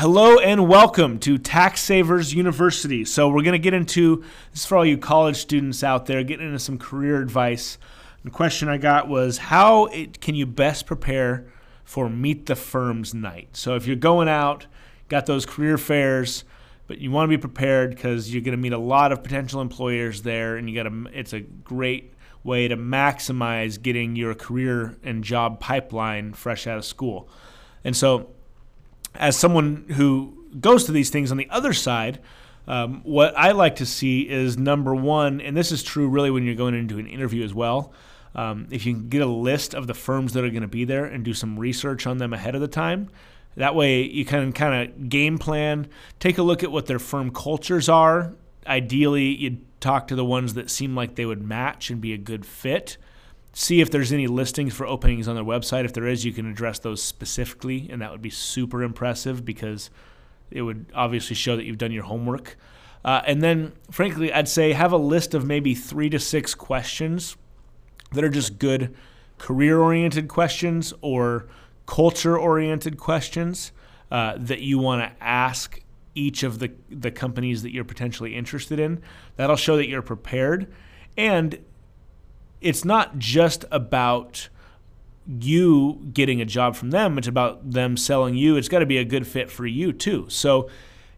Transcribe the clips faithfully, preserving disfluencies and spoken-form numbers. Hello and welcome to Tax Savers University. So we're going to get into, this is for all you college students out there, getting into some career advice. The question I got was, how it, can you best prepare for Meet the Firms night? So if you're going out, got those career fairs, but you want to be prepared because you're going to meet a lot of potential employers there, and you got to, it's a great way to maximize getting your career and job pipeline fresh out of school. And so as someone who goes to these things on the other side, um, what I like to see is, number one, and this is true really when you're going into an interview as well, um, if you can get a list of the firms that are going to be there and do some research on them ahead of the time. That way you can kind of game plan, take a look at what their firm cultures are. Ideally, you'd talk to the ones that seem like they would match and be a good fit. See if there's any listings for openings on their website. If there is, you can address those specifically, and that would be super impressive because it would obviously show that you've done your homework. Uh, and then, frankly, I'd say have a list of maybe three to six questions that are just good career-oriented questions or culture-oriented questions uh, that you want to ask each of the, the companies that you're potentially interested in. That'll show that you're prepared. And it's not just about you getting a job from them. It's about them selling you. It's got to be a good fit for you too. So,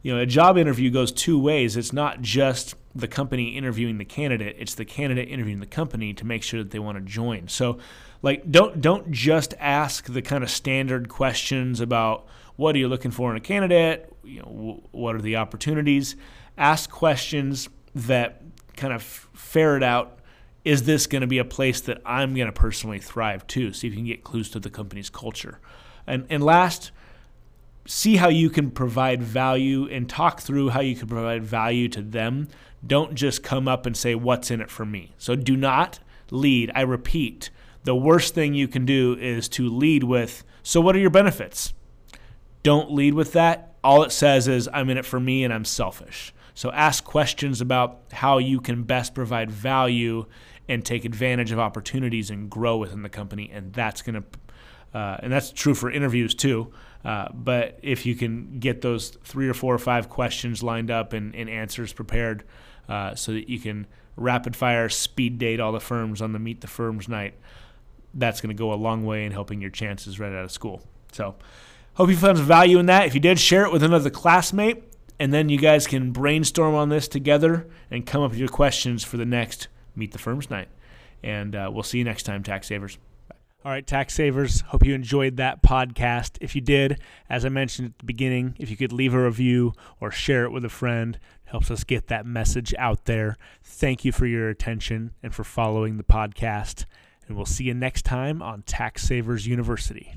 you know, a job interview goes two ways. It's not just the company interviewing the candidate. It's the candidate interviewing the company to make sure that they want to join. So, like, don't don't just ask the kind of standard questions about what are you looking for in a candidate, you know, what are the opportunities. Ask questions that kind of ferret out, is this going to be a place that I'm going to personally thrive to? See if you can get clues to the company's culture. And and last, see how you can provide value and talk through how you can provide value to them. Don't just come up and say, what's in it for me? So do not lead. I repeat, the worst thing you can do is to lead with, so what are your benefits? Don't lead with that. All it says is, I'm in it for me and I'm selfish. So ask questions about how you can best provide value and take advantage of opportunities and grow within the company, and that's going to, uh, and that's true for interviews too. Uh, but if you can get those three or four or five questions lined up and, and answers prepared, uh, so that you can rapid fire speed date all the firms on the Meet the Firms night, that's going to go a long way in helping your chances right out of school. So hope you found some value in that. If you did, share it with another classmate. And then you guys can brainstorm on this together and come up with your questions for the next Meet the Firms night. And uh, we'll see you next time, Tax Savers. Bye. All right, Tax Savers, hope you enjoyed that podcast. If you did, as I mentioned at the beginning, if you could leave a review or share it with a friend, it helps us get that message out there. Thank you for your attention and for following the podcast. And we'll see you next time on Tax Savers University.